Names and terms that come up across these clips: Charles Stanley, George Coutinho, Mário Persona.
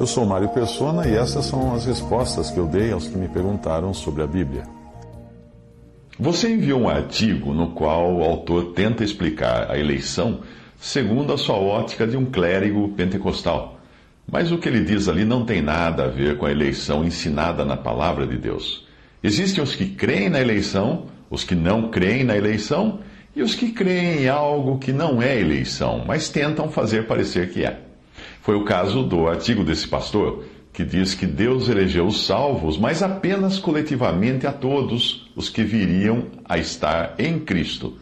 Eu sou Mário Persona e essas são as respostas que eu dei aos que me perguntaram sobre a Bíblia. Você enviou um artigo no qual o autor tenta explicar a eleição segundo a sua ótica de um clérigo pentecostal. Mas o que ele diz ali não tem nada a ver com a eleição ensinada na palavra de Deus. Existem os que creem na eleição, os que não creem na eleição e os que creem em algo que não é eleição, mas tentam fazer parecer que é. Foi o caso do artigo desse pastor, que diz que Deus elegeu os salvos, mas apenas coletivamente a todos os que viriam a estar em Cristo,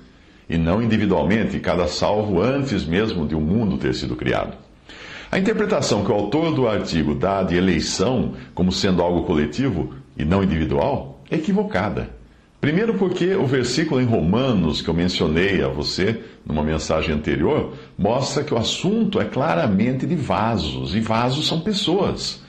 e não individualmente, cada salvo antes mesmo de o mundo ter sido criado. A interpretação que o autor do artigo dá de eleição como sendo algo coletivo e não individual é equivocada. Primeiro porque o versículo em Romanos que eu mencionei a você numa mensagem anterior mostra que o assunto é claramente de vasos, e vasos são pessoas.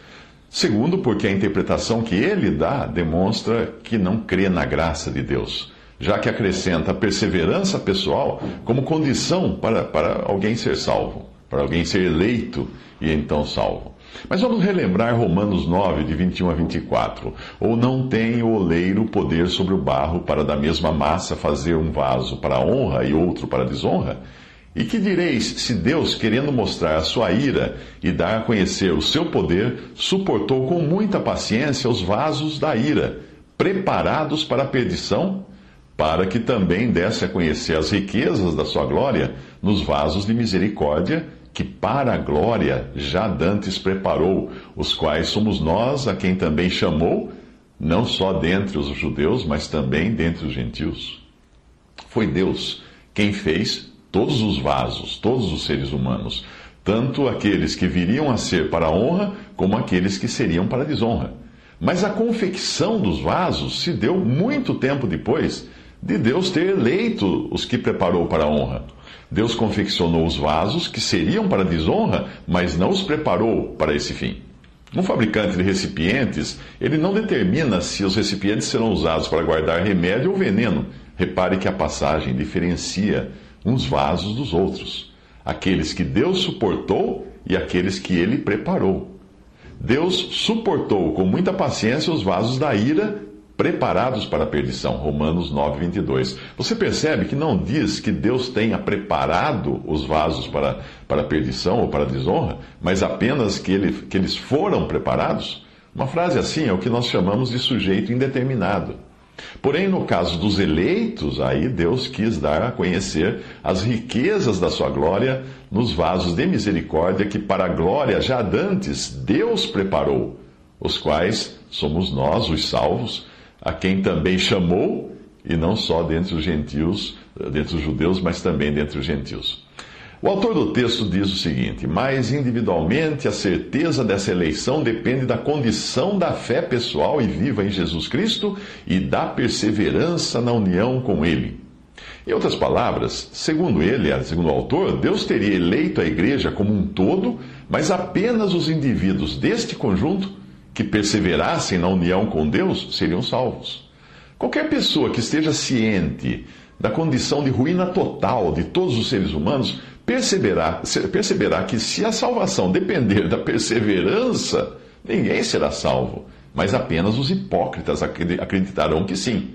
Segundo porque a interpretação que ele dá demonstra que não crê na graça de Deus, já que acrescenta a perseverança pessoal como condição para alguém ser salvo, para alguém ser eleito e então salvo. Mas vamos relembrar Romanos 9, de 21 a 24. Ou não tem o oleiro poder sobre o barro para da mesma massa fazer um vaso para honra e outro para desonra? E que direis se Deus, querendo mostrar a sua ira e dar a conhecer o seu poder, suportou com muita paciência os vasos da ira, preparados para a perdição, para que também desse a conhecer as riquezas da sua glória nos vasos de misericórdia, que para a glória já dantes preparou, os quais somos nós, a quem também chamou, não só dentre os judeus, mas também dentre os gentios. Foi Deus quem fez todos os vasos, todos os seres humanos, tanto aqueles que viriam a ser para a honra, como aqueles que seriam para a desonra. Mas a confecção dos vasos se deu muito tempo depois de Deus ter eleito os que preparou para a honra. Deus confeccionou os vasos que seriam para desonra, mas não os preparou para esse fim. Um fabricante de recipientes, ele não determina se os recipientes serão usados para guardar remédio ou veneno. Repare que a passagem diferencia uns vasos dos outros. Aqueles que Deus suportou e aqueles que Ele preparou. Deus suportou com muita paciência os vasos da ira, preparados para a perdição, Romanos 9, 22. Você percebe que não diz que Deus tenha preparado os vasos para a perdição ou para a desonra, mas apenas que eles foram preparados? Uma frase assim é o que nós chamamos de sujeito indeterminado. Porém, no caso dos eleitos, aí Deus quis dar a conhecer as riquezas da sua glória nos vasos de misericórdia que para a glória já dantes Deus preparou, os quais somos nós, os salvos, a quem também chamou, e não só dentre os gentios, dentre os judeus, mas também dentre os gentios. O autor do texto diz o seguinte: mas individualmente a certeza dessa eleição depende da condição da fé pessoal e viva em Jesus Cristo e da perseverança na união com Ele. Em outras palavras, segundo o autor, Deus teria eleito a igreja como um todo, mas apenas os indivíduos deste conjunto que perseverassem na união com Deus seriam salvos. Qualquer pessoa que esteja ciente da condição de ruína total de todos os seres humanos perceberá que se a salvação depender da perseverança, ninguém será salvo, mas apenas os hipócritas acreditarão que sim.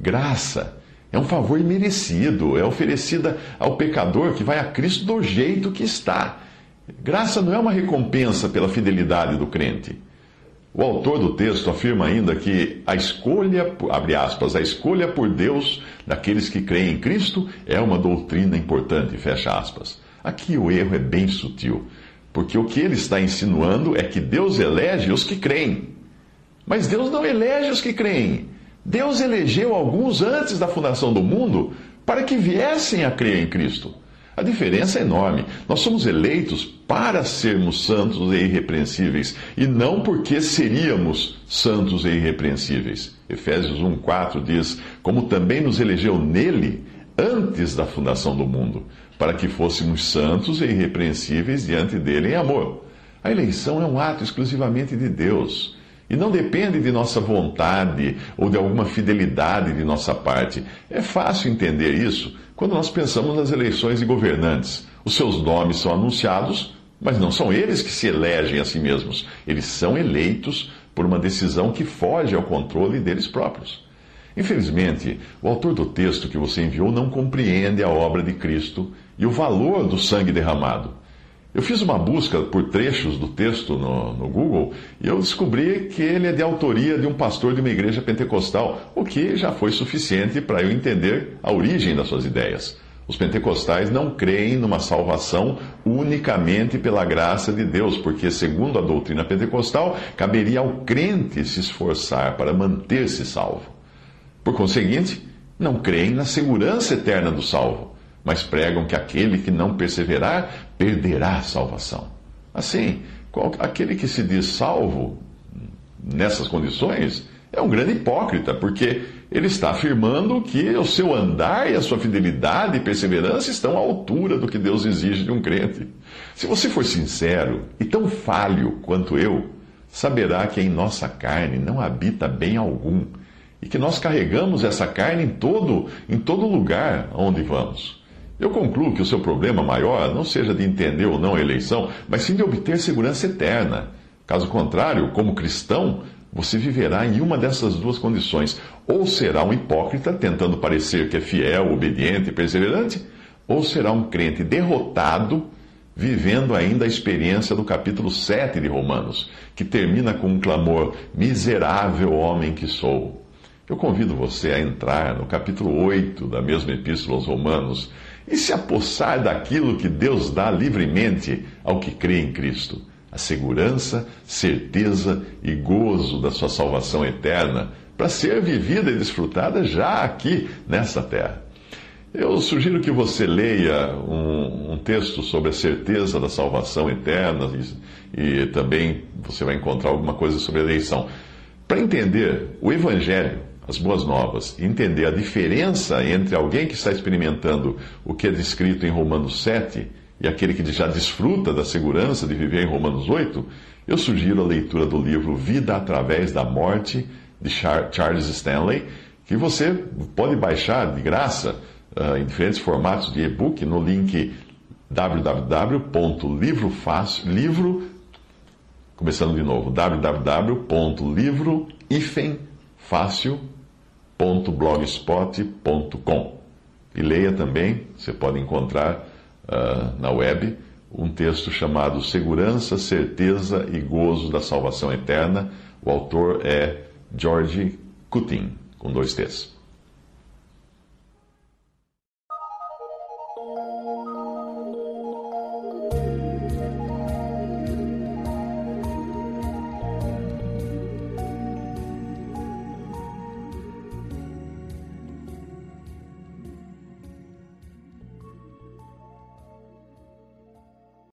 Graça é um favor imerecido, é oferecida ao pecador que vai a Cristo do jeito que está. Graça não é uma recompensa pela fidelidade do crente. O autor do texto afirma ainda que a escolha, abre aspas, a escolha por Deus daqueles que creem em Cristo é uma doutrina importante, fecha aspas. Aqui o erro é bem sutil, porque o que ele está insinuando é que Deus elege os que creem. Mas Deus não elege os que creem. Deus elegeu alguns antes da fundação do mundo para que viessem a crer em Cristo. A diferença é enorme. Nós somos eleitos para sermos santos e irrepreensíveis, e não porque seríamos santos e irrepreensíveis. Efésios 1,4 diz: como também nos elegeu nele antes da fundação do mundo, para que fôssemos santos e irrepreensíveis diante dele em amor. A eleição é um ato exclusivamente de Deus, e não depende de nossa vontade ou de alguma fidelidade de nossa parte. É fácil entender isso quando nós pensamos nas eleições de governantes. Os seus nomes são anunciados Mas não são eles que se elegem a si mesmos. Eles são eleitos por uma decisão que foge ao controle deles próprios. Infelizmente, o autor do texto que você enviou não compreende a obra de Cristo e o valor do sangue derramado. Eu fiz uma busca por trechos do texto no Google e eu descobri que ele é de autoria de um pastor de uma igreja pentecostal, o que já foi suficiente para eu entender a origem das suas ideias. Os pentecostais não creem numa salvação unicamente pela graça de Deus, porque, segundo a doutrina pentecostal, caberia ao crente se esforçar para manter-se salvo. Por conseguinte, não creem na segurança eterna do salvo, mas pregam que aquele que não perseverar perderá a salvação. Assim, aquele que se diz salvo nessas condições é um grande hipócrita, porque ele está afirmando que o seu andar e a sua fidelidade e perseverança estão à altura do que Deus exige de um crente. Se você for sincero e tão falho quanto eu, saberá que em nossa carne não habita bem algum e que nós carregamos essa carne em todo lugar onde vamos. Eu concluo que o seu problema maior não seja de entender ou não a eleição, mas sim de obter segurança eterna. Caso contrário, como cristão, você viverá em uma dessas duas condições. Ou será um hipócrita, tentando parecer que é fiel, obediente e perseverante, ou será um crente derrotado, vivendo ainda a experiência do capítulo 7 de Romanos, que termina com um clamor: miserável homem que sou. Eu convido você a entrar no capítulo 8 da mesma Epístola aos Romanos e se apossar daquilo que Deus dá livremente ao que crê em Cristo: a segurança, certeza e gozo da sua salvação eterna, para ser vivida e desfrutada já aqui, nesta terra. Eu sugiro que você leia um texto sobre a certeza da salvação eterna e também você vai encontrar alguma coisa sobre a eleição, para entender o Evangelho, as boas novas, e entender a diferença entre alguém que está experimentando o que é descrito em Romanos 7 e aquele que já desfruta da segurança de viver em Romanos 8, eu sugiro a leitura do livro Vida Através da Morte, de Charles Stanley, que você pode baixar de graça em diferentes formatos de e-book no link www.livrofacio.blogspot.com. E leia também, você pode encontrar na web, um texto chamado Segurança, Certeza e Gozo da Salvação Eterna. O autor é George Coutinho, com 2 T's.